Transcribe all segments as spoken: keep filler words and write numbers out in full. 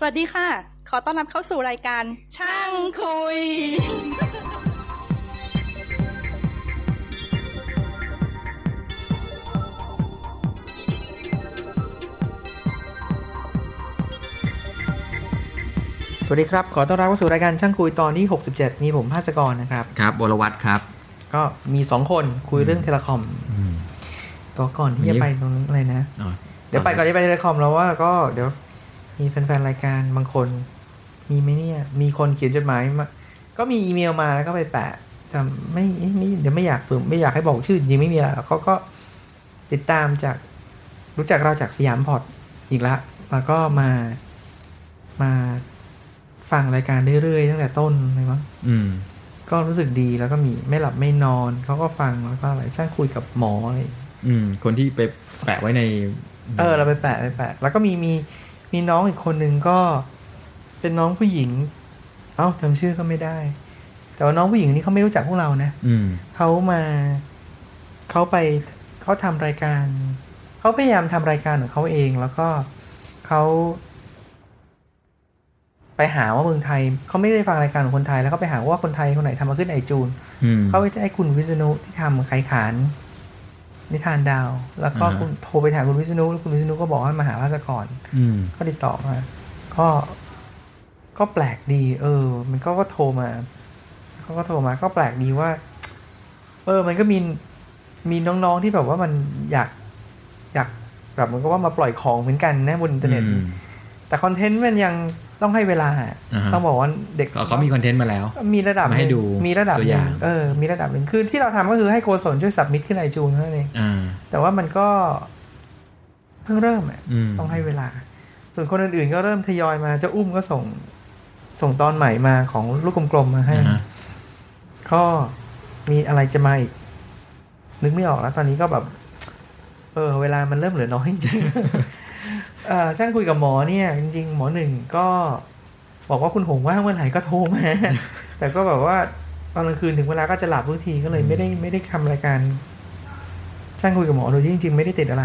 สวัสดีค่ะขอต้อนรับเข้าสู่รายการช่างคุยสวัสดีครับขอต้อนรับเข้าสู่รายการช่างคุยตอนที่หกสิบเจ็ดมีผมภาสกรนะครับครับวรวัฒน์ครับก็มีสองคนคุยเรื่องเทเลคอมก็ก่อนที่จะไปตรงนั้นอะไรนะเดี๋ยวไปก่อนที่ไปเทเลคอมแล้วว่าก็เดี๋ยวมีแฟนๆรายการบางคนมีไหมเนี่ยมีคนเขียนจดหมายมาก็มีอีเมลมาแล้วก็ไปแปะแต่ไม่ไม่เดี๋ยวไม่อยากฝืนไม่อยากให้บอกชื่อจริงไม่มีอะไรแล้วเขาก็ติดตามจากรู้จักเราจากสยามพอดอีกละแล้วก็มามาฟังรายการเรื่อยๆตั้งแต่ต้นเลยมั้งก็รู้สึกดีแล้วก็มีไม่หลับไม่นอนเขาก็ฟังแล้วก็อะไรช่างคุยกับหมออะไรคนที่ไปแปะไว้ในเออเราไปแปะไปแปะแล้วก็มีมีมีน้องอีกคนหนึ่งก็เป็นน้องผู้หญิงเอ้าจำชื่อก็ไม่ได้แต่ว่าน้องผู้หญิงนี่เขาไม่รู้จักพวกเรานะเขามาเขาไปเขาทำรายการเขาพยายามทำรายการของเขาเองแล้วก็เขาไปหาว่าเมืองไทยเขาไม่ได้ฟังรายการของคนไทยแล้วก็ไปหาว่าคนไทยคนไหนทำมาขึ้นไอจูนเขาไปไอ้คุณวิษณุที่ทำไขขานนิทานดาวแล้วก็คุณโทรไปถามคุณวิษณุแล้วคุณวิษณุก็บอกให้มาหาภาสกรก็ติดต่อมาก็ก็แปลกดีเออมันก็ก็โทรมาเขาก็โทรมาก็แปลกดีว่าเออมันก็มีมีน้องๆที่แบบว่ามันอยากอยากแบบมันก็ว่ามาปล่อยของเหมือนกันนะบนอินเทอร์เน็ตแต่คอนเทนต์มันยังต้องให้เวลาต้องบอกว่าเด็กเขามีคอนเทนต์มาแล้วมีระดับให้ดูมีระดับอย่างเออมีระดับหนึ่งคือที่เราทำก็คือให้โกศลช่วยสับมิดขึ้นไอจูนเท่านั้นเองแต่ว่ามันก็เพิ่งเริ่มอ่ะต้องให้เวลาส่วนคนอื่นๆก็เริ่มทยอยมาเจ้าอุ้มก็ส่งส่งตอนใหม่มาของลูกกลมๆมาให้ก็มีอะไรจะมาอีกนึกไม่ออกแล้วตอนนี้ก็แบบเออเวลามันเริ่มเหลือน้อยจริงช่างคุยกับหมอเนี่ยจริงๆหมอหนึ่งก็บอกว่าคุณหงว่างเมื่อไหร่ก็โทรมาแต่ก็แบบว่าตอนกลางคืนถึงเวลาก็จะหลับทุกทีก็เลยไม่ได้ไม่ได้ทำรายการช่างคุยกับหมอโดยที่จริงๆไม่ได้ติดอะไร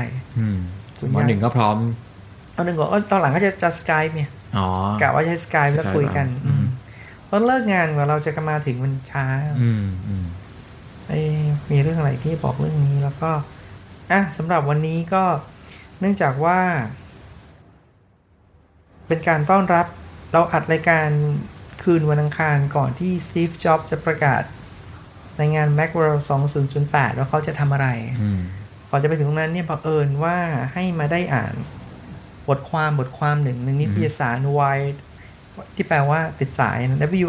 หมอหนึ่งก็พร้อมหมอหนึ่งก็ตอนหลังก็จะจะสกายเนี่ยกะว่าจะสกายแล้วคุยกันเพราะเลิกงานว่าเราจะมาถึงมันช้ามีเรื่องอะไรที่บอกเรื่องนี้แล้วก็อ่ะสำหรับวันนี้ก็เนื่องจากว่าเป็นการต้อนรับเราอัดรายการคืนวันอังคารก่อนที่ Steve Jobs จะประกาศในงาน Macworld สองพันแปดว่าเขาจะทำอะไรก่อนจะไปถึงตรงนั้นเนี่ยบังเอิญว่าให้มาได้อ่านบทความบทความหนึ่งในนิตยสาร Wired ที่แปลว่าติดสาย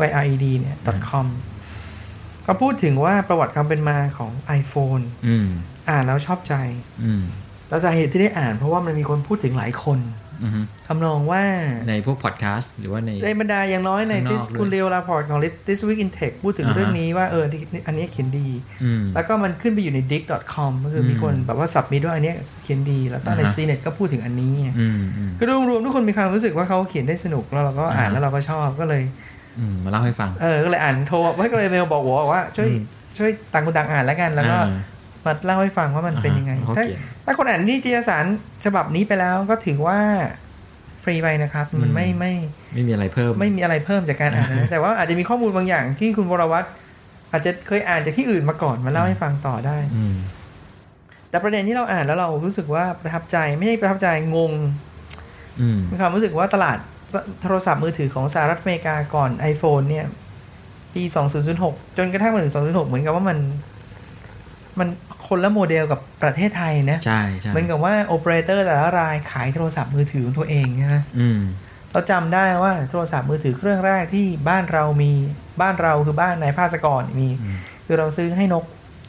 wired เนี่ย .com ก็พูดถึงว่าประวัติความเป็นมาของ iPhone อ่านแล้วชอบใจเราจะเหตุที่ได้อ่านเพราะว่ามันมีคนพูดถึงหลายคนทำนองว่าในพวกพอดแคสต์หรือว่าในในบรรดาอย่างน้อยในที่คุณเรียวลาพอร์ตของ This Week in Tech พูดถึงเรื่องนี้ว่าเอออันนี้เขียนดีแล้วก็มันขึ้นไปอยู่ใน digg ดอท คอม ก็คือมีคนแบบว่าสับมิดว่าอันนี้เขียนดีแล้วก็ใน ซีเน็ต ก็พูดถึงอันนี้ก็รวมๆทุกคนมีความรู้สึกว่าเขาเขียนได้สนุกแล้วเราก็อ่านแล้วเราก็ชอบก็เลยมาเล่าให้ฟังเออก็เลยอ่านโทรไว้ก็เลยเมลบอกหัวว่าช่วยช่วยต่างคนต่างอ่านแล้วกันแล้วก็มาเล่าให้ฟังว่ามันเป็นยังไงถ้าถ้าคนอ่านนิตยสารฉบับนี้ไปแล้วก็ถือว่าฟรีไปนะครับมันไม่ไม่ไม่มีอะไรเพิ่มไม่มีอะไรเพิ่มจากการอ่านนะแต่ว่าอาจจะมีข้อมูลบางอย่างที่คุณวรวัฒน์อาจจะเคยอ่านจากที่อื่นมาก่อนมาเล่าให้ฟังต่อได้แต่ประเด็นที่เราอ่านแล้วเรารู้สึกว่าประทับใจไม่ใช่ประทับใจงงมีความรู้สึกว่าตลาดโทรศัพท์มือถือของสหรัฐอเมริกาก่อน iPhone เนี่ยปีสองพันหกจนกระทั่งมาถึงสองพันหกเหมือนกับว่ามันมันคนละโมเดลกับประเทศไทยนะใช่ๆเหมือนกับว่าโอเปอเรเตอร์แต่ละรายขายโทรศัพท์มือถือของตัวเองใช่มั้ยอืมเราจำได้ว่าโทรศัพท์มือถือเครื่องแรกที่บ้านเรามีบ้านเราคือบ้านนายภาสกรมีคือเราซื้อให้นก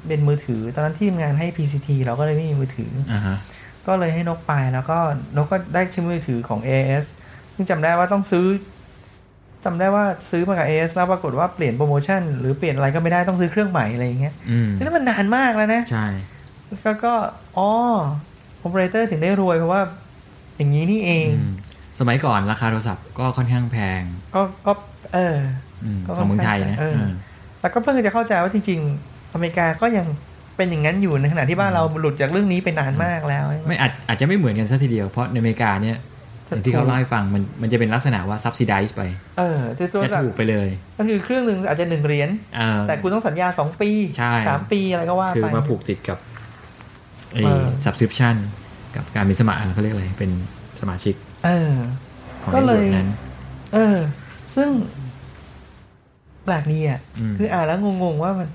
เป็นมือถือตอนนั้นที่ทำงานให้ พี ซี ที เราก็เลยไม่มีมือถืออ่าฮะก็เลยให้นกไปแล้วก็นกก็ได้ใช้มือถือของ เอ เอส ซึ่งจำได้ว่าต้องซื้อจำได้ว่าซื้อมากับ เอ เอส แล้วปรากฏว่าเปลี่ยนโปรโมชั่นหรือเปลี่ยนอะไรก็ไม่ได้ต้องซื้อเครื่องใหม่อะไรอย่างเงี้ยซึ่งนั่นมันนานมากแล้วนะใช่ก็ก็อ๋อโอเปอเรเตอร์ถึงได้รวยเพราะว่าอย่างนี้นี่เองสมัยก่อนราคาโทรศัพท์ก็ค่อนข้างแพงก็ก็เออของเมืองไทยนะแล้วก็เพิ่งจะเข้าใจว่าจริงๆอเมริกาก็ยังเป็นอย่างนั้นอยู่ในขณะที่บ้านเราหลุดจากเรื่องนี้ไปนานมากแล้วไม่อาจอาจจะไม่เหมือนกันซะทีเดียวเพราะในอเมริกาเนี่ย อย่างที่เขาเล่าให้ฟังมันมันจะเป็นลักษณะว่า subsidize ไปเออจะถูกไปเลยก็คือเครื่องนึงอาจจะหนึ่งเหรียญแต่คุณต้องสัญญาสองปีสามปีอะไรก็ว่าไปคือมาผูกติดกับไอ้ subscription กับการเป็นสมาชิกเขาเรียกอะไรเป็นสมาชิกเออก็เลยเออซึ่งแปลกดีอ่ะคืออ่านแล้วงงๆว่ามัน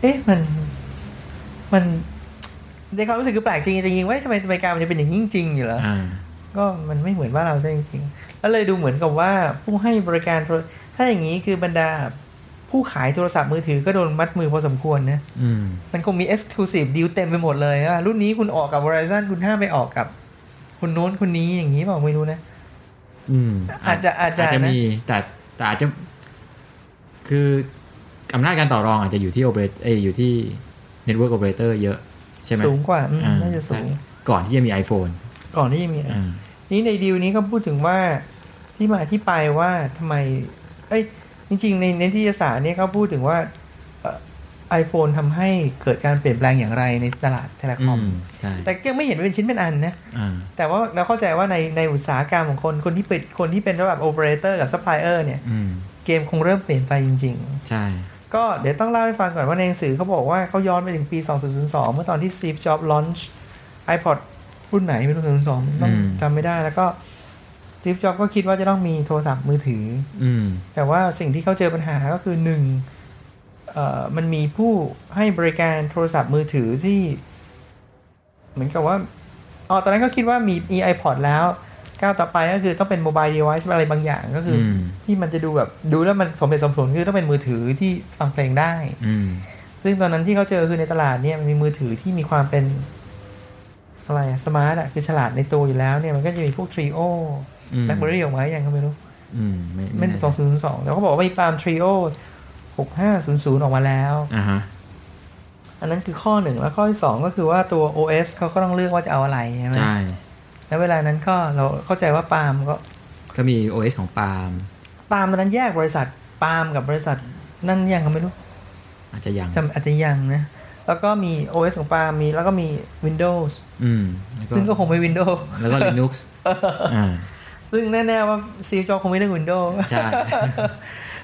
เอ๊ะมันมันในความรู้สึกคือแปลกจริงจริงว่าทำไมอเมริกามันจะเป็นอย่างนี้จริงๆอยู่เหรอก็มันไม่เหมือนบ้านเราใช่จริงๆแล้วเลยดูเหมือนกับว่าผู้ให้บริการถ้าอย่างนี้คือบรรดาผู้ขายโทรศัพท์มือถือก็โดนมัดมือพอสมควรนะ ม, มันคงมี Exclusive Deal เต็มไปหมดเลยว่ารุ่นนี้คุณออกกับ Verizon คุณห้ามไปออกกับคุณโน้นคุณนี้อย่างนี้เปล่าไม่รู้นะอืมอาจจะอาจจะอาจจะมีแต่แต่อาจจะคืออำนาจการต่อรองอาจจะอยู่ที่โอเปเรเตอร์เอ้ยอยู่ที่ Network Operator เยอะใช่มั้ยสูงกว่าน่าจะสูงก่อนที่จะมี iPhone ก่อนที่จะมีนี่ในดีลนี้ก็พูดถึงว่าที่มาที่ไปว่าทำไมเอ้ยจริงๆในนิตยสารเนี่ยเขาพูดถึงว่าไอโฟนทำให้เกิดการเปลี่ยนแปลงอย่างไรในตลาดเทเลคอมแต่ยังไม่เห็นเป็นชิ้นเป็นอันนะแต่ว่าเราเข้าใจว่าในในอุตสาหกรรมของคนคนที่เป็นคนที่เป็นระดับโอเปอเรเตอร์กับซัพพลายเออร์เนี่ยเกมคงเริ่มเปลี่ยนไปจริงๆใช่ก็เดี๋ยวต้องเล่าให้ฟังก่อนว่าในหนังสือเขาบอกว่าเขาย้อนไปถึงปีสองพันสองเมื่อตอนที่ Steve Jobs launch iPodรุ่นไหนไม่รู้สองพันสองต้องจำไม่ได้แล้วก็ซีฟจ็อบก็คิดว่าจะต้องมีโทรศัพท์มือถือแต่ว่าสิ่งที่เขาเจอปัญหาก็คือหนึ่งเอ่อมันมีผู้ให้บริการโทรศัพท์มือถือที่เหมือนกับว่าอ๋อตอนนั้นก็คิดว่ามี iPod แล้วก้าวต่อไปก็คือต้องเป็น mobile device อะไรบางอย่างก็คือที่มันจะดูแบบดูแล้วมันสมเหตุสมผลคือต้องเป็นมือถือที่ฟังเพลงได้ซึ่งตอนนั้นที่เขาเจอคือในตลาดเนี่ยมันมีมือถือที่มีความเป็นอะไรสมาร์ทอ่ะคือฉลาดในตัวอยู่แล้วเนี่ยมันก็จะมีพวก Trio Blackberry ออกมาอย่างก็ไม่รู้อืมมันสองพันสองแล้วเขาบอกว่ามี Palm Trio หกห้าศูนย์ศูนย์ออกมาแล้วอ่าฮะอันนั้นคือข้อหนึ่งแล้วข้อที่สองก็คือว่าตัว โอ เอส เขาก็ต้องเลือกว่าจะเอาอะไรใช่มั้ยใช่แล้วเวลานั้นก็เราเข้าใจว่า Palm ก็ก็มี โอ เอส ของ Palm Palm ตอนนั้นแยกบริษัท Palm กับบริษัทนั่นยังก็ไม่รู้อาจจะยังอาจจะยังนะแล้วก็มี โอ เอส ของปามีแล้วก็มี Windows อืมซึ่งก็คงไม่ Windows แล้วก็ Linux อ่าซึ่งแน่ๆว่าซีจอคงไม่ได้ Windows ใช่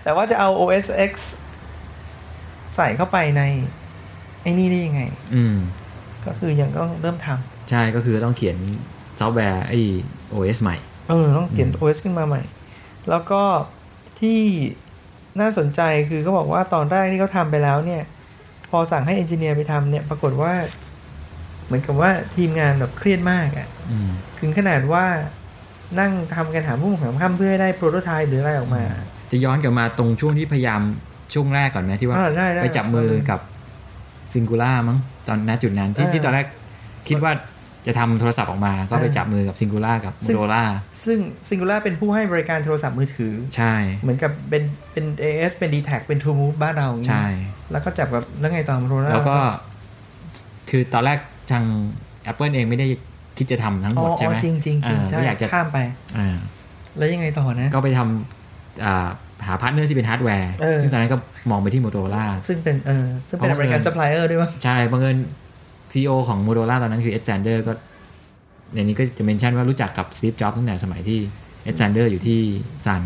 แต่ว่าจะเอา โอ เอส X ใส่เข้าไปในไอ้นี่ได้ยังไงอืมก็คือยังต้องเริ่มทำใช่ก็คือต้องเขียนซอฟต์แวร์ไอ้ โอ เอส ใหม่เออต้องเขียน โอ เอส ขึ้นมาใหม่แล้วก็ที่น่าสนใจคือเขาบอกว่าตอนแรกที่เขาทำไปแล้วเนี่ยพอสั่งให้เอนจิเนียร์ไปทำเนี่ยปรากฏว่าเหมือนกับว่าทีมงานแบบเครียดมากอ่ะถึงขนาดว่านั่งทำกันหาผู้มุ่งหาข้ามเพื่อให้ได้โปรโตไทป์หรืออะไรออกมาจะย้อนกลับมาตรงช่วงที่พยายามช่วงแรกก่อนไหมที่ว่าไปจับมือกับ Cingular มั้งตอนนั้นจุดนั้นที่ที่ตอนแรกคิดว่าจะทำโทรศัพท์ออกมาก็ไปจับมือกับ Cingular กับ Motorola ซึ่ง Cingular เป็นผู้ให้บริการโทรศัพท์มือถือใช่เหมือนกับเป็นเป็น เอ เอส เป็น ดี แท็ค เป็น True Move บ้านเราใช่แล้วก็จับกับแล้วไงต่อ Motorola แล้วก็คือตอนแรกทาง Apple เองไม่ได้คิดจะทำทั้งหมดใช่มั้ยจริงๆๆใช่อยากจะข้ามไปอ่าแล้วยังไงต่อนะก็ไปทำอ่าหาพาร์ทเนอร์ที่เป็นฮาร์ดแวร์ซึ่งตอนนั้นก็มองไปที่ Motorola ซึ่งเป็นเออซึ่งเป็นบริการซัพพลายเออร์ด้วยมั้งใช่บังเอิญซี อี โอ ของ Motorola ตอนนั้นคือ Ed Sander ก็ในนี้ก็จะเมนชั่นว่ารู้จักกับ Steve Jobs ตั้งแต่สมัยที่ Ed Sander อยู่ที่ Sun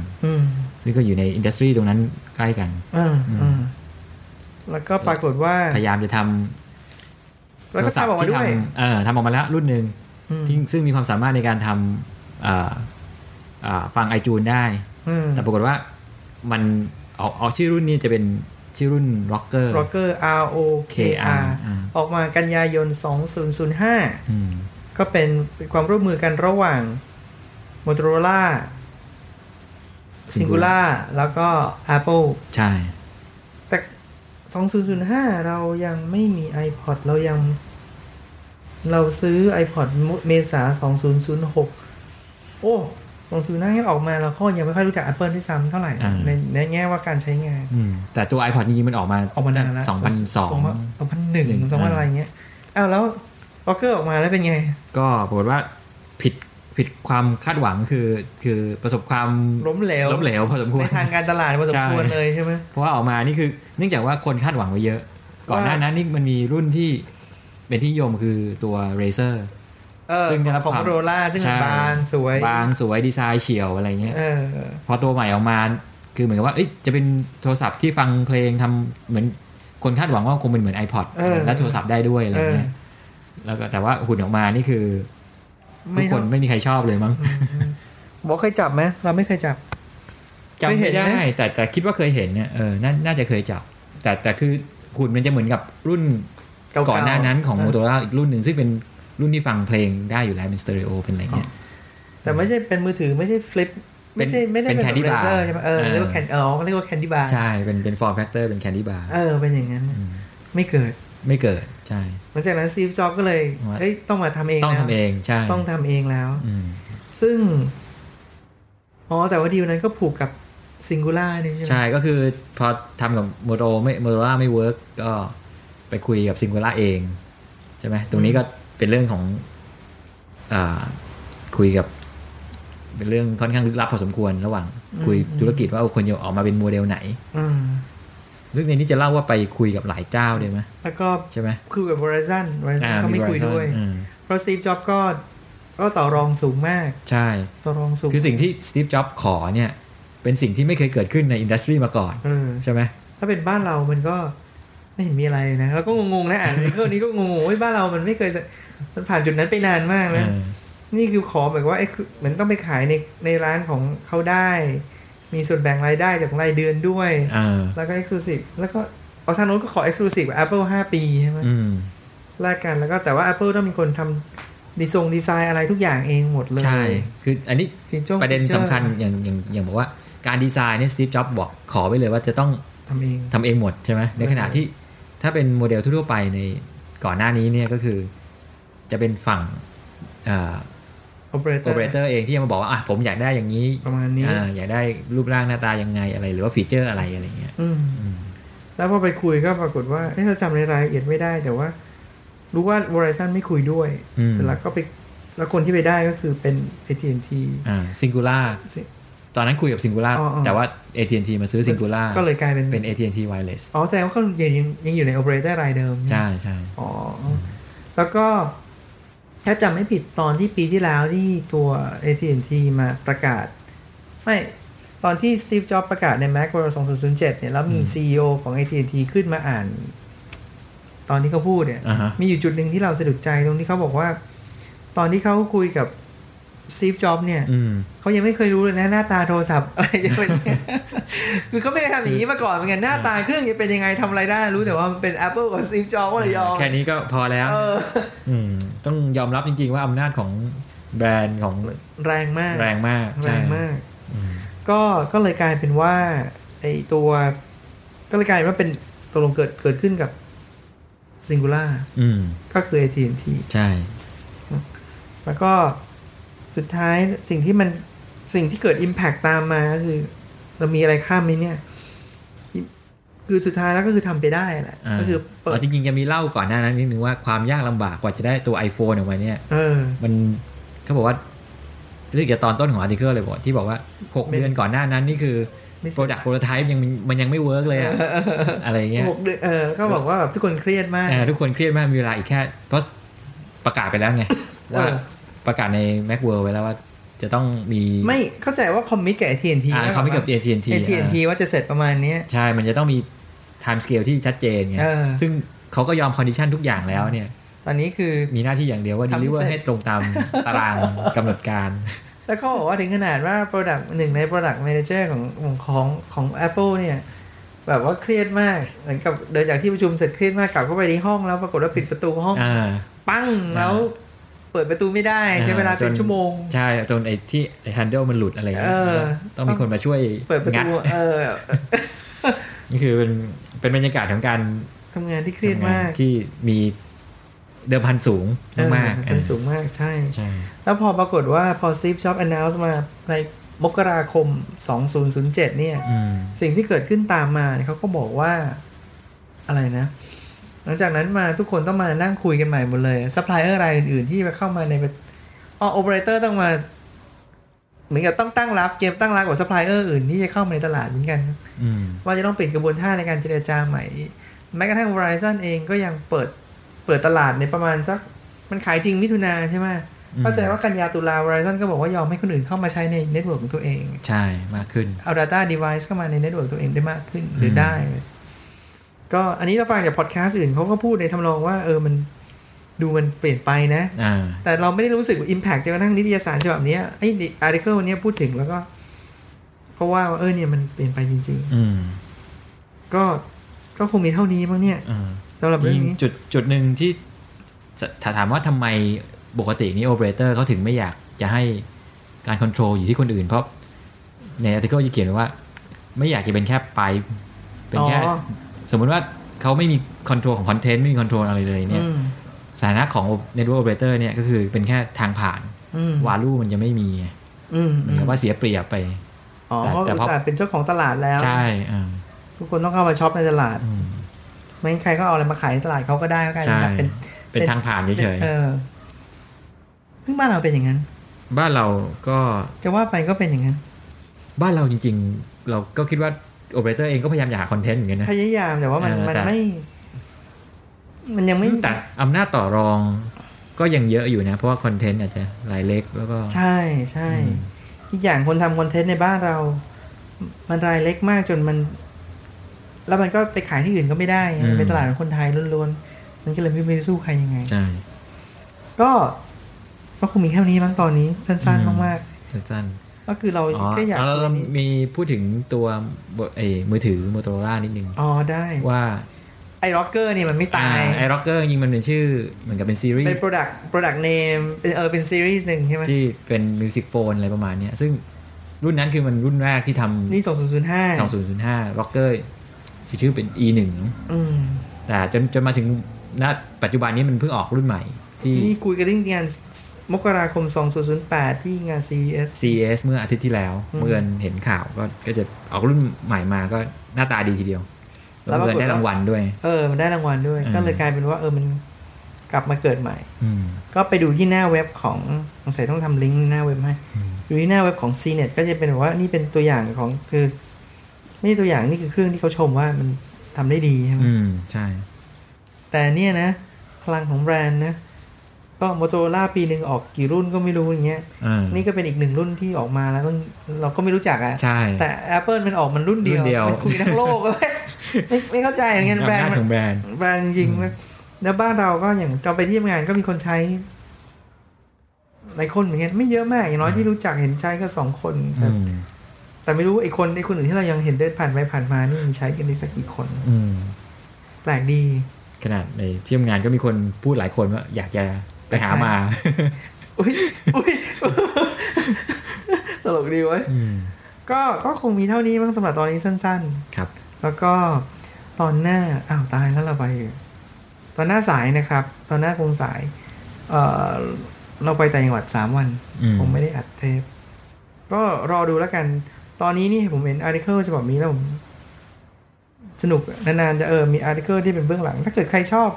ซึ่งก็อยู่ในอินดัสทรีตรงนั้นใกล้กันแล้วก็ปรากฏว่าพยายามจะทำแล้วก็ทำออกมาด้วยเออทำออกมาแล้วรุ่นหนึ่งซึ่งมีความสามารถในการทำฟัง iTunes ได้แต่ปรากฏว่ามันเอาชื่อรุ่นนี้จะเป็นชื่อรุ่น ROKR ROKR R O K R ออกมากันยายนสองพันห้าอืมก็เป็นความร่วมมือกันระหว่าง Motorola Cingular แล้วก็ Apple ใช่แต่สองพันห้าเรายังไม่มี iPod เรายังเราซื้อ iPod เมษายนสองพันหกโอ้สองพันห้าให้ออกมาเราก็ยังไม่ค่อยรู้จัก Apple ด้วยซ้ำเท่าไหร่ในในแง่ว่าการใช้งานแต่ตัว iPod จริงๆมันออกมาออกมาตั้งแต่สองพันสอง สองพันหนึ่ง สองพันอะไรเงี้ยอ้าวแล้ว ROKR ออกมาแล้วเป็นไงก็ปรากฏว่าผิดผิดความคาดหวังคือคือประสบความล้มเหลวล้มเหลวพอสมควรในทางการตลาดพอสมควรเลยใช่ไหมเพราะว่าออกมานี่คือเนื่องจากว่าคนคาดหวังไว้เยอะก่อนหน้านั้นนี่มันมีรุ่นที่เป็นที่นิยมคือตัว Razr ซึ่งนะครับของ Motorola ซึ่งบางสวยบางสวยดีไซน์เฉียวอะไรเงี้ยพอตัวใหม่ออกมาคือเหมือนกับว่าจะเป็นโทรศัพท์ที่ฟังเพลงทำเหมือนคนคาดหวังว่าคงเป็นเหมือน iPod และโทรศัพท์ได้ด้วยอะไรเงี้ยแล้วก็แต่ว่าหุ่นออกมานี่คือทุกคนไม่มีใครชอบเลยมั้งบอกเคยจับไหมเราไม่เคยจับจำไม่ได้แต่แต่คิดว่าเคยเห็นเนี่ยเออน่าจะเคยจับแต่แต่คือหุ่นมันจะเหมือนกับรุ่นก่อนหน้านั้นของ Motorola อีกรุ่นหนึ่งซึ่งเป็นรุ่นที่ฟังเพลงได้อยู่แล้วเป็นสเตอริโอเป็นอะไรเงี้ยแต่ไม่ใช่เป็นมือถือไม่ใช่ฟลิปไม่ใช่ไม่ได้เป็นแคนดี้บาร์ใช่ไหมเออเรียกว่าแคนอ๋อเรียกว่าแคนดี้บาร์ใช่เป็นเป็นฟอร์มแฟคเตอร์เป็นแคนดี้บาร์เออเป็นอย่างนั้นไม่เกิดไม่เกิดใช่หลังจากนั้น Steve Jobs ก็เลยเอ้ยต้องมาทำเองต้องทำเองใช่ต้องทำเองแล้วซึ่งอ๋อแต่ว่าดีลนั้นก็ผูกกับ Cingular นี่ใช่ไหมใช่ก็คือพอทำกับ Motorola ไม่ Motorola ไม่เวิร์คก็ไปคุยกับ Cingular เองใช่ไหมตรงนี้ก็เป็นเรื่องของอ่าคุยกับเป็นเรื่องค่อนข้างลึกลับพอสมควรระหว่างคุยธุรกิจว่าควรจะออกมาเป็นโมเดลไหนเรื่องในนี้จะเล่าว่าไปคุยกับหลายเจ้าได้ไหมแล้วก็ใช่ไหมคุยกับ Verizon Verizon เขาไม่คุยด้วยเพราะ Steve Jobs ก็ก็ต่อรองสูงมากใช่ต่อรองสูงคือสิ่งที่ Steve Jobs ขอเนี่ยเป็นสิ่งที่ไม่เคยเกิดขึ้นในอินดัสทรีมาก่อนใช่ไหมถ้าเป็นบ้านเรามันก็ไม่เห็นมีอะไรนะแล้วก็งงๆนะอ่านในข้อนี้ก็งงๆบ้านเรามันไม่เคยมันผ่านจุดนั้นไปนานมากนะนี่คือขอแบบว่าไอ้เหมือนต้องไปขายในในร้านของเขาได้มีส่วนแบ่งรายได้จากรายเดือนด้วยแล้วก็ Exclusive แล้วก็เอาทางโน้นก็ขอ Exclusive Apple ห้า ปีใช่ไหมรายการแล้วก็แต่ว่า Apple ต้องมีคนทำดีทรงดีไซน์อะไรทุกอย่างเองหมดเลยใช่คืออันนี้ประเด็นสำคัญอย่างอย่างอย่างบอกว่าการดีไซน์เนี่ย Steve Jobs บอกขอไว้เลยว่าจะต้องทำเองทำเองหมดใช่ไหมในขณะที่ถ้าเป็นโมเดลทั่วไปในก่อนหน้านี้เนี่ยก็คือจะเป็นฝั่งโอเปอเรเตอร์โอเปอเรเตอร์เองที่จะมาบอกว่าอ่ะผมอยากได้อย่างนี้ประมาณนี้อ่าอยากได้รูปร่างหน้าตายังไงอะไรหรือว่าฟีเจอร์อะไรอะไรเงี้ยอืมแล้วพอไปคุยก็ปรากฏว่าเอ๊ะเราจำรายละเอียดไม่ได้แต่ว่ารู้ว่า Verizon ไม่คุยด้วยเสร็จแล้วก็ไปแล้วคนที่ไปได้ก็คือเป็น เอ ที แอนด์ ที อ่า Cingular ตอนนั้นคุยกับ Cingular แต่ว่า เอ ที แอนด์ ที มาซื้อ Cingular ก็เลยกลายเป็นเป็น เอ ที แอนด์ ที Wireless อ๋อแสดงว่าเขายังยังอยู่ในโอเปอเรเตอร์รายเดิมใช่ใช่อ๋อแล้วก็ถ้าจำไม่ผิดตอนที่ปีที่แล้วที่ตัว เอ ที แอนด์ ที มาประกาศไม่ตอนที่ Steve Jobs ประกาศใน Macworld สองพันเจ็ดเนี่ยแล้วมี ซี อี โอ ของ เอ ที แอนด์ ที ขึ้นมาอ่านตอนที่เขาพูดเนี่ย uh-huh. มีอยู่จุดหนึ่งที่เราสะดุดใจตรงที่เขาบอกว่าตอนที่เขาคุยกับ Steve Jobs เนี่ย uh-huh. เขายังไม่เคยรู้เลยนะหน้าตาโทรศัพท์อะไรจะเป็นคือเขาไม่เคยทำอย่างนี้มาก่อนเหมือนกันหน้าตาเครื่องจะเป็นยังไงทำอะไรได้รู้แต่ว่ามันเป็น Apple กับ Steve Jobs ก็เลยยอมแค่นี้ก็พอแล้ว อืมต้องยอมรับจริงๆว่าอำนาจของแบรนด์ของแรงมากแรงมากแรงมากก็ก็เลยกลายเป็นว่าไอตัวก็เลยกลายว่าเป็นตกลงเกิดเกิดขึ้นกับ Cingular อืมก็คือ เอ ที แอนด์ ที ใช่แล้วก็สุดท้ายสิ่งที่มันสิ่งที่เกิด impact ตามมาก็คือเรามีอะไรข้ามไหมเนี่ยคือสุดท้ายแล้วก็คือทำไปได้แหละก็คืออ๋อจริงๆจะมีเล่าก่อนหน้านั้นนิดนึงว่าความยากลำบากกว่าจะได้ตัว iPhone ออกมาเนี่ยมันเขาบอกว่าเรื่องเกี่ยวกับตอนต้นของอาร์ติเคิลเลยบอกที่บอกว่าหกเดือนก่อนหน้านั้นนี่คือ product prototype ยังมันยังไม่เวิร์คเลยอะอะไรเงี้ยหกเดือนเออก็บอกว่าแบบทุกคนเครียดมากทุกคนเครียดมากมีเวลาอีกแค่เพราะประกาศไปแล้วไงว่าประกาศใน Macworld ไว้แล้วว่าจะต้องมีไม่เข้าใจว่าคอมมิตกับ เอ ที แอนด์ ที อ่าคอมมิตกับ เอ ที แอนด์ ที เอ ที แอนด์ ที ว่าจะเสร็จประมาณนี้ใช่มันจะต้องมีtime scale ที่ชัดเจนไงซึ่งเขาก็ยอม condition ทุกอย่างแล้วเนี่ยตอนนี้คือมีหน้าที่อย่างเดียวว่า deliver ให้ตรงตามตารางกำหนดการแล้วเขาบอกว่าถึงขนาดว่า product หนึ่งใน product manager ของของของ Apple เนี่ยแบบว่าเครียดมากหลังจากเดินจากที่ประชุมเสร็จเครียดมากกลับเข้าไปในห้องแล้วปรากฏว่าปิดประตูห้องปั้งแล้วเปิดประตูไม่ได้ใช้เวลาเป็นชั่วโมงใช่จนไอ้ที่ไอ้ handle มันหลุดอะไรเงี้ยต้องมีคนมาช่วยเปิดประตูเออนี่คือเป็นเป็นบรรยากาศของการทำงานที่เครียดมากที่มีเดิมพันสูงมากเป็นสูงมากใช่แล้วพอปรากฏว่าพอ Steve Jobs announce มาในมกราคมสองพันเจ็ดเนี่ยสิ่งที่เกิดขึ้นตามมาเขาก็บอกว่าอะไรนะหลังจากนั้นมาทุกคนต้องมานั่งคุยกันใหม่หมดเลยซัพพลายเออร์รายอื่นๆที่เข้ามาในอ๋อโอเปอเรเตอร์ต้องมาเหมือนกับต้องตั้งรับเกมตั้งรับกับซัพพลายเออร์อื่นที่จะเข้ามาในตลาดเหมือนกันว่าจะต้องเปลี่ยนกระบวนท่าในการเจรจาใหม่แม้กระทั่ง Verizon เองก็ยังเปิดเปิดตลาดในประมาณสักมันขายจริงมิถุนาใช่ไหม เข้าใจว่ากันยาตุลา Verizon ก็บอกว่ายอมให้คนอื่นเข้ามาใช้ในเน็ตเวิร์คของตัวเองใช่มากขึ้นเอา data device เข้ามาในเน็ตเวิร์คตัวเองได้มากขึ้นหรือได้ก็อันนี้เราฟังจากพอดแคสต์อื่นเขาก็พูดในทำนองว่าเออมันดูมันเปลี่ยนไปนะแต่เราไม่ได้รู้สึกว่า impact จนกระทั่งนิตยสารฉบับนี้ไอ้ article วันนี้พูดถึงแล้วก็เพราะว่าเออเนี่ยมันเปลี่ยนไปจริงๆก็ก็คงมีเท่านี้มั้งเนี่ยสำหรับเรื่องนี้จุดจุดนึงที่ถ้าถามว่าทำไมปกตินี้โอเปอเรเตอร์เขาถึงไม่อยากจะให้การคอนโทรลอยู่ที่คนอื่นเพราะในอาร์ติเคิลจะเขียนว่าไม่อยากจะเป็นแค่ไปเป็นแค่สมมติว่าเขาไม่มีคอนโทรลของคอนเทนต์ไม่มีคอนโทรลอะไรเลยเนี่ยสถานะของเน็ตเวิร์คโอเปอเรเตอร์เนี่ยก็คือเป็นแค่ทางผ่านวาลูมันจะไม่มีเหมือนกับว่าเสียเปรียบไปอ๋อแต่เพราะเป็นเจ้าของตลาดแล้วใช่ทุกคนต้องเข้ามาช็อปในตลาดไม่ใครก็เอาอะไรมาขายในตลาดเขาก็ได้เขาก็ได้เป็นเป็นทางผ่านเฉยๆซึ่งบ้านเราเป็นอย่างนั้นบ้านเราก็จะว่าไปก็เป็นอย่างนั้นบ้านเราจริงๆเราก็คิดว่าโอเปอเรเตอร์เองก็พยายามอยากหาคอนเทนต์เหมือนกันนะพยายามแต่ว่ามันมันไม่มันยังไม่แต่อำนาจต่อรองก็ยังเยอะอยู่นะเพราะว่าคอนเทนต์อาจจะรายเล็กแล้วก็ใช่ใช่อีกอย่างคนทำคอนเทนต์ในบ้านเรามันรายเล็กมากจนมันแล้วมันก็ไปขายที่อื่นก็ไม่ได้เป็นตลาดของคนไทยล้วนๆมันก็เลยไม่ไปสู้ใครยังไงใช่ก็ก็คงมีแค่นี้มั้งตอนนี้สั้นๆมากๆสั้นๆก็คือเราก็อยากเรามีพูดถึงตัวไอ้มือถือ Motorola นิดนึงอ๋อได้ว่าไอ้ ร็อกเกอร์ เนี่ยมันไม่ตายไอ้ ร็อกเกอร์ จริงมันเป็นชื่อเหมือนกับเป็นซีรีส์เป็น product product name เป็นเออเป็นซีรีส์นึงใช่มั้ยที่เป็น Music Phone อะไรประมาณเนี้ยซึ่งรุ่นนั้นคือมันรุ่นแรกที่ทำนี่สองพันห้า สองพันห้า ร็อกเกอร์ ชื่อเป็น อี หนึ่ง อืมแต่จนจนมาถึงณปัจจุบันนี้มันเพิ่งออกรุ่นใหม่ที่นี่คุยกันเรื่องงานมกราคมสองพันแปดที่งาน ซี อี เอส ซี อี เอส เมื่ออาทิตย์ที่แล้วเมื่อเห็นข่าวก็ก็จะออกรุ่นใหม่มาก็หน้าตาดีทีเดียวแล้วก็ได้รางวัลด้วยเออมันได้รางวัลด้วยก็เลยกลายเป็นว่าเออมันกลับมาเกิดใหม่ก็ไปดูที่หน้าเว็บของสงสัยต้องทำลิงก์หน้าเว็บให้ดูที่หน้าเว็บของ ซี เน็ต ก็จะเป็นว่านี่เป็นตัวอย่างของคือนี่ตัวอย่างนี่คือเครื่องที่เขาชมว่ามันทำได้ดีใช่ไหมใช่แต่เนี่ยนะพลังของแบรนด์นะก็ Motorola ปีนึงออกกี่รุ่นก็ไม่รู้อย่างเงี้ยนี่ก็เป็นอีกหนึ่งรุ่นที่ออกมาแล้วก็เราก็ไม่รู้จักอ่ะแต่ Apple มันออกมันรุ่นเดียวมันคุยทั้งโลกเลย ไม่ไม่เข้าใจอย่างเงี้ยแบรนด์ของแบรนด์แบรนด์จริงๆแล้วบ้านเราก็อย่างเราไปที่ทำงานก็มีคนใช้หลายคนเหมือนกันไม่เยอะมากอย่างน้อยที่รู้จักเห็นใช้ก็สองคนครับแต่ไม่รู้ไอ้คนไอ้คนอื่นที่เรายังเห็นเดินผ่านไปผ่านมานี่ใช้กันได้สักกี่คนแปลกดีขนาดในที่ทำงานก็มีคนพูดหลายคนว่าอยากจะไปหามาอุ้ยอุ้ยตลกดีเว้ยก็ก็คงมีเท่านี้มั้งสำหรับตอนนี้สั้นๆครับแล้วก็ตอนหน้าอ้าวตายแล้วเราไปตอนหน้าสายนะครับตอนหน้าคงสายเอ่อเราไปต่างจังหวัดสามวันคงไม่ได้อัดเทปก็รอดูแล้วกันตอนนี้นี่ผมเห็นอาร์ติเคิลฉบับนี้แล้วผมสนุกนานๆจะเออมีอาร์ติเคิลที่เป็นเบื้องหลังถ้าเกิดใครชอบ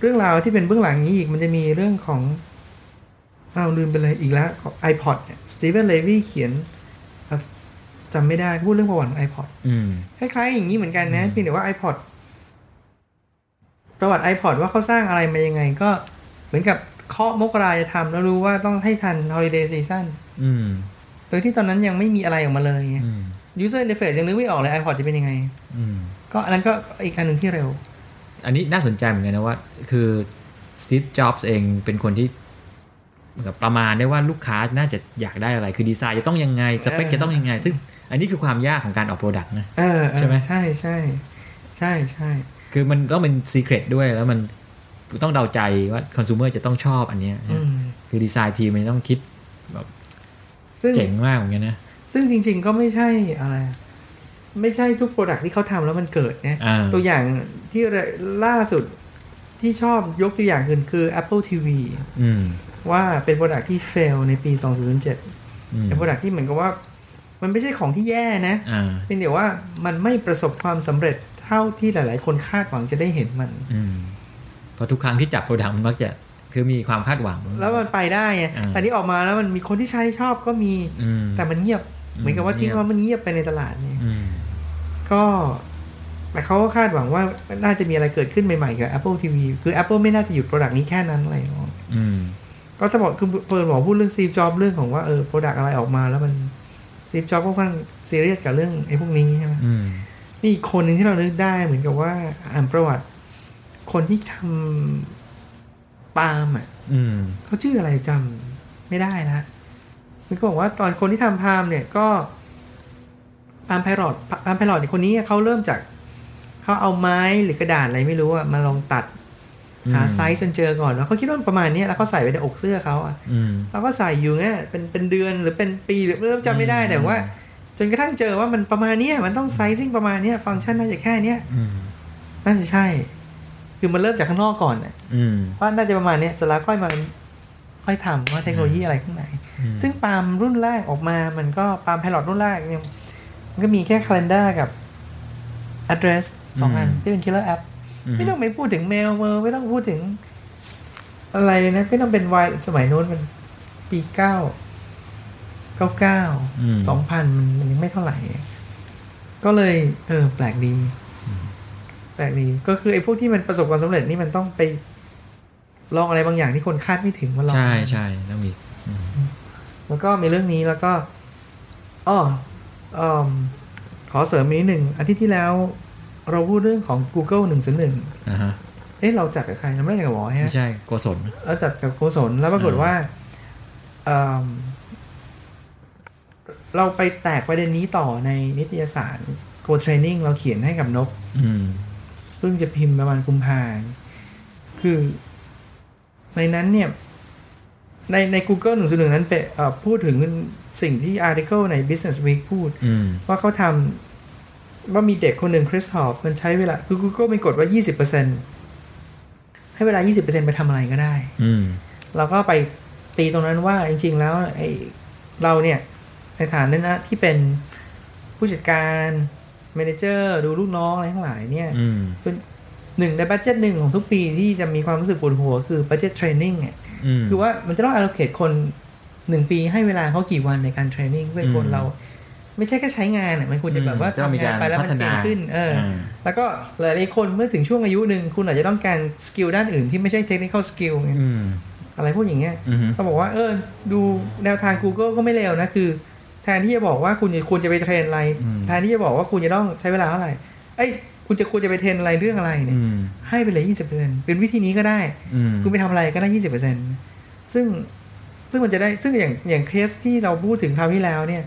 เรื่องราวที่เป็นเบื้องหลังนี้อีกมันจะมีเรื่องของอ้าวลืมไปเลยอีกแล้วของ iPod เนี่ยสตีเวนเลวีเขียนจำไม่ได้พูดเรื่องประวัติของ iPod อืมคล้ายๆอย่างนี้เหมือนกันนะเพียงแต่ว่า iPod ประวัติ iPod ว่าเขาสร้างอะไรมายังไงก็เหมือนกับเคาะมกราจะทำแล้วรู้ว่าต้องให้ทัน Holiday Season อืมโดยที่ตอนนั้นยังไม่มีอะไรออกมาเลยอืมuser interface ยังนึกไม่ออกเลย iPod จะเป็นยังไงก็อันนั้นก็อีกอันหนึ่งที่เร็วอันนี้น่าสนใจเหมือนกันนะว่าคือ Steve Jobs เองเป็นคนที่แบบประมาณได้ว่าลูกค้าน่าจะอยากได้อะไรคือดีไซน์จะต้องยังไงสเปคจะต้องยังไงซึ่งอันนี้คือความยากของการออก product นะใช่ไหมใช่ใช่ใช่ใช่คือมันต้องเป็น secret ด้วยแล้วมันต้องเดาใจว่า consumer จะต้องชอบอันนี้คือดีไซน์ทีมมันต้องคิดแบบเจ๋งมากเหมือนกันนะซึ่งจริงๆก็ไม่ใช่อะไรไม่ใช่ทุก product ที่เขาทำแล้วมันเกิดนะตัวอย่างที่ล่าสุดที่ชอบยกตัวอย่างอื่นคือ Apple ที วี ว่าเป็น product ที่ fail ในปีสองพันเจ็ดเป็น product ที่เหมือนกับว่ามันไม่ใช่ของที่แย่นะเป็นเดี๋ยวว่ามันไม่ประสบความสำเร็จเท่าที่หลายๆคนคาดหวังจะได้เห็นมันเพราะทุกครั้งที่จับ product มันมักจะคือมีความคาดหวังแล้วมันไปได้ไงแต่นี่ออกมาแล้วมันมีคนที่ใช้ชอบก็มีแต่มันเงียบเหมือนกับว่าที่ว่ามันเงียบไปในตลาดเนี่ยก็แต่เขาก็คาดหวังว่าน่าจะมีอะไรเกิดขึ้นใหม่ๆกับ Apple ที วี คือ Apple ไม่น่าจะหยุดโปรดักต์นี้แค่นั้นอะไรหรอก ก็จะบอกคือเปิดหมอพูดเรื่องซีฟจ็อบเรื่องของว่าเออโปรดักต์อะไรออกมาแล้วมันซีฟจ็อบก็ค่อนข้างซีเรียสกับเรื่องไอ้พวกนี้ใช่ไหมมีอีกคนหนึ่งที่เรานึกได้เหมือนกับว่าอ่านประวัติคนที่ทำปาล์มอ่ะเขาชื่ออะไรจำไม่ได้นะมันก็บอกว่าตอนคนที่ทำปาล์มเนี่ยก็ปาล์มไพลอตปาล์มไพลอตเนี่ยคนนี้เขาเริ่มจากเขาเอาไม้หรือกระดาษอะไรไม่รู้อ่ะมาลองตัดหาไซส์จนเจอก่อนว่าเขาคิดว่าประมาณนี้แล้วเขาใส่ไว้ในอกเสื้อเขาอ่ะแล้วก็ใส่อยู่เงี้ยเป็นเป็นเดือนหรือเป็นปีหรือเริ่มจำไม่ได้แต่ว่าจนกระทั่งเจอว่ามันประมาณนี้มันต้องไซซิ่งประมาณนี้ฟังก์ชันน่าจะแค่นี้น่าจะใช่คือมันเริ่มจากข้างนอกก่อนอ่ะว่าน่าจะประมาณนี้เสร็จแล้วค่อยมาค่อยทำว่าเทคโนโลยีอะไรข้างในซึ่งปาล์มรุ่นแรกออกมามันก็ปาล์มไพลอตรุ่นแรกเนี่ยมันก็มีแค่ calendar กับ address สองอันที่เป็น killer appไม่ต้องไปพูดถึงเมลเมอร์ไม่ต้องพูดถึงอะไรเลยนะไม่ต้องเป็นวายสมัยโน้นมันปีเก้าเก้าเก้า สองพันมันยังไม่เท่าไหร่ก็เลยเออแปลกดีแปลกดีก็คือไอ้พวกที่มันประสบความสำเร็จนี่มันต้องไปลองอะไรบางอย่างที่คนคาดไม่ถึงมาลองใช่ใช่ต้องมีแล้วก็มีเรื่องนี้แล้วก็อ้อเอ่อขอเสริมนิดหนึ่งอาทิตย์ที่แล้วเราพูดเรื่องของ Google หนึ่งศูนย์หนึ่งอ่าฮะเอ๊ะเราจัดกับใครเราไม่ได้กับหมอใช่ไม่ใช่โกศลเราจัดกับโกศลแล้วปรากฏว่าเอ่อเราไปแตกประเด็นนี้ต่อในนิตยสาร Go Training เราเขียนให้กับนกอืมซึ่งจะพิมพ์ประมาณกุมภาพันธ์คือในนั้นเนี่ยในใน Google หนึ่งศูนย์หนึ่งนั้นไปเอ่อพูดถึงสิ่งที่ article ใน Business Week พูดว่าเขาทำว่ามีเด็กคนหนึ่งคริสฮอปมันใช้เวลาคือ Google มีกฎว่า ยี่สิบเปอร์เซ็นต์ ให้เวลา ยี่สิบเปอร์เซ็นต์ ไปทำอะไรก็ได้เราก็ไปตีตรงนั้นว่าจริงๆแล้วไอ้เราเนี่ยในฐานะนะที่เป็นผู้จัดการแมเนเจอร์ดูลูกน้องอะไรทั้งหลายเนี่ยส่วนหนึ่งในบัดเจ็ตหนึ่งของทุกปีที่จะมีความรู้สึกปวดหัวคือบัดเจ็ตเทรนนิ่งอ่ะคือว่ามันจะต้อง allocate คนหนึ่งปีให้เวลาเขากี่วันในการเทรนนิ่งเพื่อคนเราไม่ใช่แค่ใช้งานมันควรจะแบบว่าทำงานไปแล้วมันเก่งขึ้นเออแล้วก็หลายๆคนเมื่อถึงช่วงอายุหนึ่งคุณอาจจะต้องการสกิลด้านอื่นที่ไม่ใช่เทคนิคอลสกิลอะไรพวกอย่างเงี้ยเขาบอกว่าเออดูแนวทาง Google ก็ไม่เลวนะคือแทนที่จะบอกว่าคุณควรจะไปเทรนอะไรแทนที่จะบอกว่าคุณจะต้องใช้เวลาเท่าไหร่เอ้ยคุณจะควรจะไปเทรนอะไรเรื่องอะไรเนี่ยให้ไปเลย ยี่สิบเปอร์เซ็นต์ เป็นวิธีนี้ก็ได้คุณไปทำอะไรก็ได้ ยี่สิบเปอร์เซ็นต์ ซึ่งซึ่งมันจะได้ซึ่งอย่างอย่างเคสที่เราพูดถึงคราวที่แล้วเนี่ย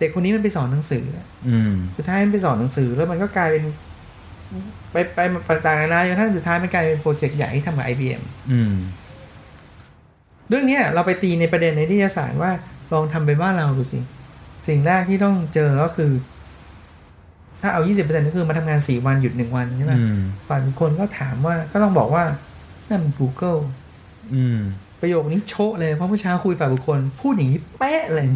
เด็กคนนี้มันไปสอนหนังสืออืมสุดท้ายมันไปสอนหนังสือแล้วมันก็กลายเป็นไปไปต่างๆนานาจนทั้งสุดท้ายมันกลายเป็นโปรเจกต์ใหญ่ที่ทำกับ ไอ บี เอ็ม อืมเรื่องนี้เราไปตีในประเด็นในนิตยสารว่าลองทำไปบ้านเราดูสิสิ่งแรกที่ต้องเจอก็คือถ้าเอา ยี่สิบเปอร์เซ็นต์ ก็คือมาทำงานสี่วันหยุดหนึ่งวันใช่ไหมฝ่ายคนก็ถามว่าก็ต้องบอกว่านั่นมัน Google อืมประโยคนี้โชะเลยเพราะเมื่อเช้าคุยฝ่ายบุคคลพูดอย่างนี้เป๊ะเลย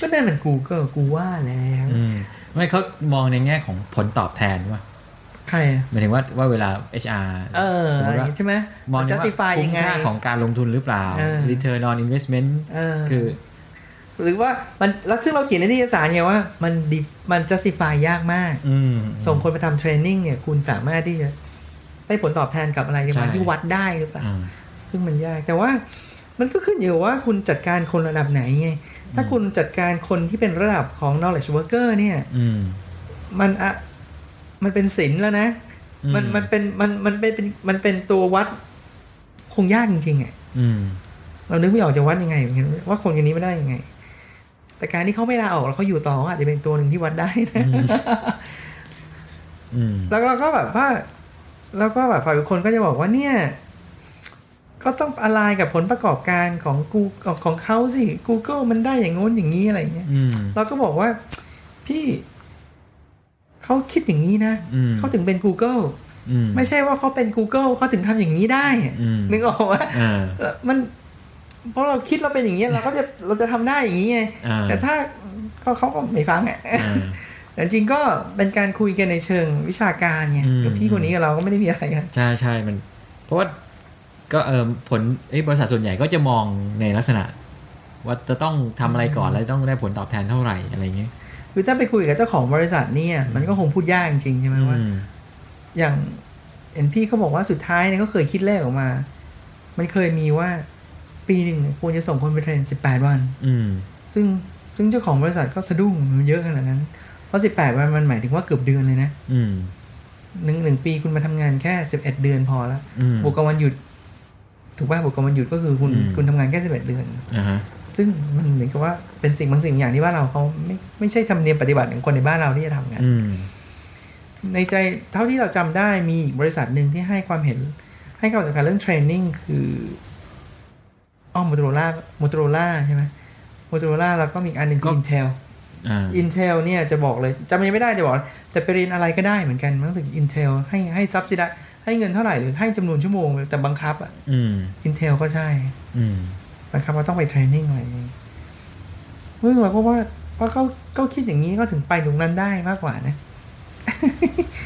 ก็นั่นมัน Google กูว่าแล้วไม่เขามองในแง่ของผลตอบแทนว่าใครหมายถึงว่าว่าเวลา เอช อาร์ เออใช่ไหมมอง justify ยังไงค่าของการลงทุนหรือเปล่า return on investment คือหรือว่ามันแล้วซึ่งเราเขียนในนิตยสารไงว่ามันมัน justify ยากมากส่งคนไปทำเทรนนิ่งเนี่ยคุณสามารถที่จะได้ผลตอบแทนกับอะไรในวันที่วัดได้หรือเปล่าซึ่งมันยากแต่ว่ามันก็ขึ้นอยู่ว่าคุณจัดการคนระดับไหนไงถ้าคุณจัดการคนที่เป็นระดับของ knowledge worker เนี่ย ม, มันอะมันเป็นศิลป์แล้วนะ ม, มันมันเป็นมันมันเป็นมันเป็นตัววัดคงยากจริงๆอ่ะเรานึกไม่ออกจะวัดยังไงเหมือนกันว่าคนคนนี้ไม่ได้ยังไงแต่การที่เขาไม่ลาออกแล้วเขาอยู่ต่ออาจจะเป็นตัวหนึ่งที่วัดได้นะแล้วเราก็แบบว่าแล้วก็แบบฝ่ายบุคคลก็จะบอกว่าเนี่ยก็ต้องอะไรกับผลประกอบการของกูของเขาสิ Google มันได้อย่างโน้นอย่างนี้อะไรเงี้ยเราก็บอกว่าพี่เขาคิดอย่างนี้นะเขาถึงเป็น Google ไม่ใช่ว่าเขาเป็น Google เขาถึงทำอย่างนี้ได้นึกออกว่ามันเพราะเราคิดเราเป็นอย่างนี้เราก็จะเราจะทำได้อย่างนี้ไงแต่ถ้าเขาเขาก็ไม่ฟังอ่ะแต่จริงก็เป็นการคุยกันในเชิงวิชาการไงกับพี่คนนี้กับเราก็ไม่ได้มีอะไรกันใช่ใช่มันเพราะว่าก็เออผลบริษัทส่วนใหญ่ก็จะมองในลักษณะว่าจะต้องทำอะไรก่อนแล้วต้องได้ผลตอบแทนเท่าไหร่อะไรเงี้ยคือถ้าไปคุยกับเจ้าของบริษัทเนี่ยมันก็คงพูดยากจริงใช่ไหมว่าอย่างเอ็นพีเขาบอกว่าสุดท้ายเนี่ยเขาเคยคิดเลขออกมามันเคยมีว่า ปีหนึ่งควรจะส่งคนไปเทรนสิบแปดวันซึ่งซึ่งเจ้าของบริษัทก็สะดุ้งมันเยอะขนาดนั้นเพราะสิบแปดวันมันหมายถึงว่าเกือบเดือนเลยนะหนึ่งหนึ่งปีคุณมาทำงานแค่สิบเอ็ดเดือนพอแล้วบวกกับวันหยุดถูกป่ะบวกกับวันหยุดก็คือคุณคุณทำงานแค่สิบเอ็ดเดือนซึ่งมันเหมือนกับว่าเป็นสิ่งบางสิ่งอย่างที่ว่าเราเขาไม่ไม่ใช่ธรรมเนียมปฏิบัติของคนในบ้านเราที่จะทำงานในใจเท่าที่เราจำได้มีบริษัทหนึ่งที่ให้ความเห็นให้ความสำคัญเรื่องเทรนนิ่งคืออ้อ Motorola Motorola ใช่ไหม Motorola แล้วก็มีอันนึงคือ Intel Intel เนี่ยจะบอกเลยจำยังไม่ได้จะบอกจะไปเรียนอะไรก็ได้เหมือนกันรู้สึก Intel ให้ให้ซับซิไดให้เงินเท่าไหร่หรือให้จำนวนชั่วโมงแต่บังคับอ่ะ Intel ก็ใช่บังคับว่าต้องไปเทรนนิ่งอะไรเรื่องอะไรก็ว่าเพราะเขาเขาคิดอย่างนี้ก็ถึงไปตรงนั้นได้มากกว่านะ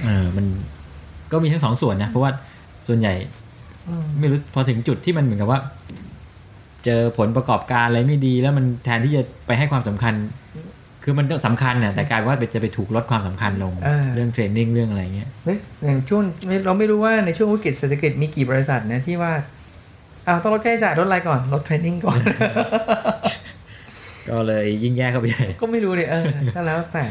เออมันก็มีทั้งสองส่วนนะเพราะว่าส่วนใหญ่ไม่รู้พอถึงจุดที่มันเหมือนกับว่าเจอผลประกอบการอะไรไม่ดีแล้วมันแทนที่จะไปให้ความสำคัญคือมันสำคัญนะแต่กลายว่าจะไปถูกลดความสำคัญลง เ, เรื่องเทรนนิ่งเรื่องอะไรเงี้ยเฮ้ยอย่างช่วงเราไม่รู้ว่าในช่วงวิกฤตเศรษฐกิจมีกี่บริษัทนะที่ว่าอ้าวต้องลดค่าใช้จ่ายลดอะไรก่อนลดเทรนนิ่งก่อน ก็เลยยิ่งแย่เข้าไปใหญ่ก็ไม่รู้เลยเออก็แล้วแต่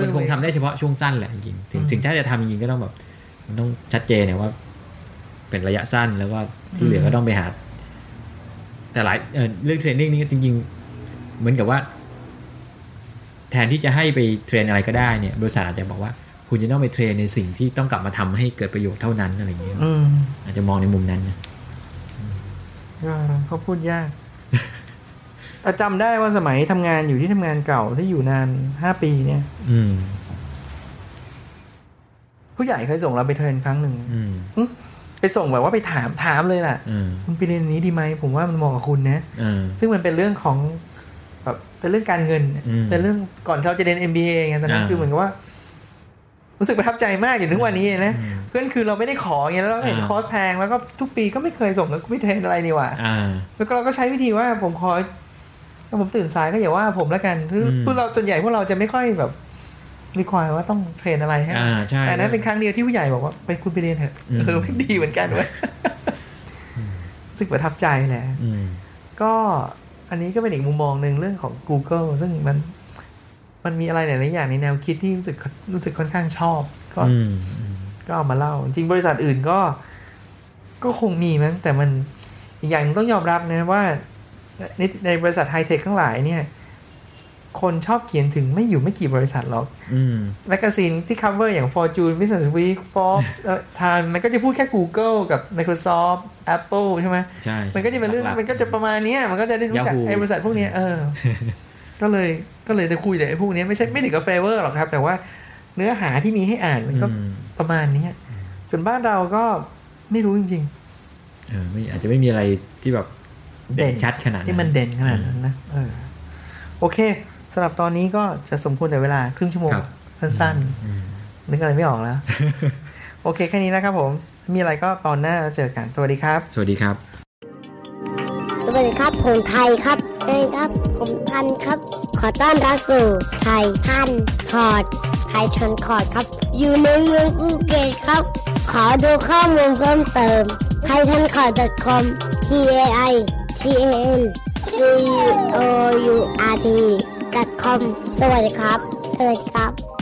มันคงทำได้เฉพาะช่วงสั้นแหละจริงถึงถึงถ้าจะทำจริงก็ต้องแบบมันต้องชัดเจนเนี่ยว่าเป็นระยะสั้นแล้วว่าที่เหลือก็ต้องไปหาแต่หลายเรื่องเทรนนิ่งนี่จริงๆเหมือนกับว่าแทนที่จะให้ไปเทรนอะไรก็ได้เนี่ยบริษัทอาจจะบอกว่าคุณจะต้องไปเทรนในสิ่งที่ต้องกลับมาทำให้เกิดประโยชน์เท่านั้นอะไรอย่างเงี้ยอาจจะมองในมุมนั้นนะเขาพูดยากแต่จำได้ว่าสมัยทำงานอยู่ที่ทำงานเก่าที่อยู่นานห้าปีเนี่ยผู้ใหญ่เคยส่งเราไปเทรนครั้งหนึ่งไปส่งแบบว่าไปถามถามเลยล่ะคุณไปเรียนนี้ดีไหมผมว่ามันเหมาะกับคุณนะซึ่งมันเป็นเรื่องของแบบเป็นเรื่องการเงินเป็นเรื่องก่อนเราจะเรียน เอ็ม บี เอ ไงตอนนั้นคือเหมือนกับว่ารู้สึกประทับใจมากอยู่ถึงวันนี้นะเพื่อนคือเราไม่ได้ขออย่างนี้แล้วเราเห็นคอร์สแพงแล้วก็ทุกปีก็ไม่เคยส่งแล้วไม่เทรนอะไรนี่ว่ะแล้วก็เราก็ใช้วิธีว่าผมขอถ้าผมตื่นสายก็อย่าว่าผมแล้วกันคือพวกเราส่วนใหญ่พวกเราจะไม่ค่อยแบบรีควายว่าต้องเทรนอะไรฮะแต่นั้นเป็นครั้งเดียวที่ผู้ใหญ่บอกว่าไปคุณไปเรียนเถอะเออดีเหมือนกันเว้ยรู้สึกประทับใจแหละก็อันนี้ก็เป็นอีกมุมมองนึงเรื่องของ Google ซึ่งมันมันมีอะไรหลายๆอย่างในแนวคิดที่รู้สึกรู้สึกค่อนข้างชอบก็ก็เอามาเล่าจริงบริษัทอื่นก็ก็คงมีมั้งแต่มันอีกอย่างต้องยอมรับนะว่าในในบริษัทไฮเทคทั้งหลายเนี่ยคนชอบเขียนถึงไม่อยู่ไม่กี่บริษัทหรอกแมกกาซีนที่ cover อย่าง Fortune Business Week Forbes Time มันก็จะพูดแค่ Google กับ Microsoft Apple ใช่ไหมใช่มันก็จะเป็นเรื่องมันก็จะประมาณนี้มันก็จะได้รู้จักไอ้บริษัทพวกนี้เออก็เลยก็เลยจะคุยแต่ไอ้พวกนี้ไม่ใช่ไม่ถึงกับ favor หรอกครับแต่ว่าเนื้อหาที่มีให้อ่านมันก็ประมาณนี้ส่วนบ้านเราก็ไม่รู้จริงๆเออไม่อาจจะไม่มีอะไรที่แบบเด่นชัดขนาดที่มันเด่นขนาดนั้นนะเออโอเคสำหรับตอนนี้ก็จะสมควรแต่เวลาครึ่งชั่วโมงสั้นๆนึกอะไรไม่ออกแล้วโอเคแค่นี้นะครับผมมีอะไรก็ตอนหน้าเจอกันสวัสดีครับสวัสดีครับสวัสดีครับผมไทยครับเอ้ยครับผมทันครับขอต้อนรับสู่ไทยทันคอร์ดไทยทันคอร์ดครับอยู่ในเมืองอูเกตครับขอดูข้อมูลเพิ่มเติม ไทยทันคอร์ด ดอท คอม ที เอ ไอ ที เอ เอ็น ซี โอ ยู อาร์ ที ดอท คอม สวัสดีครับ สวัสดีครับ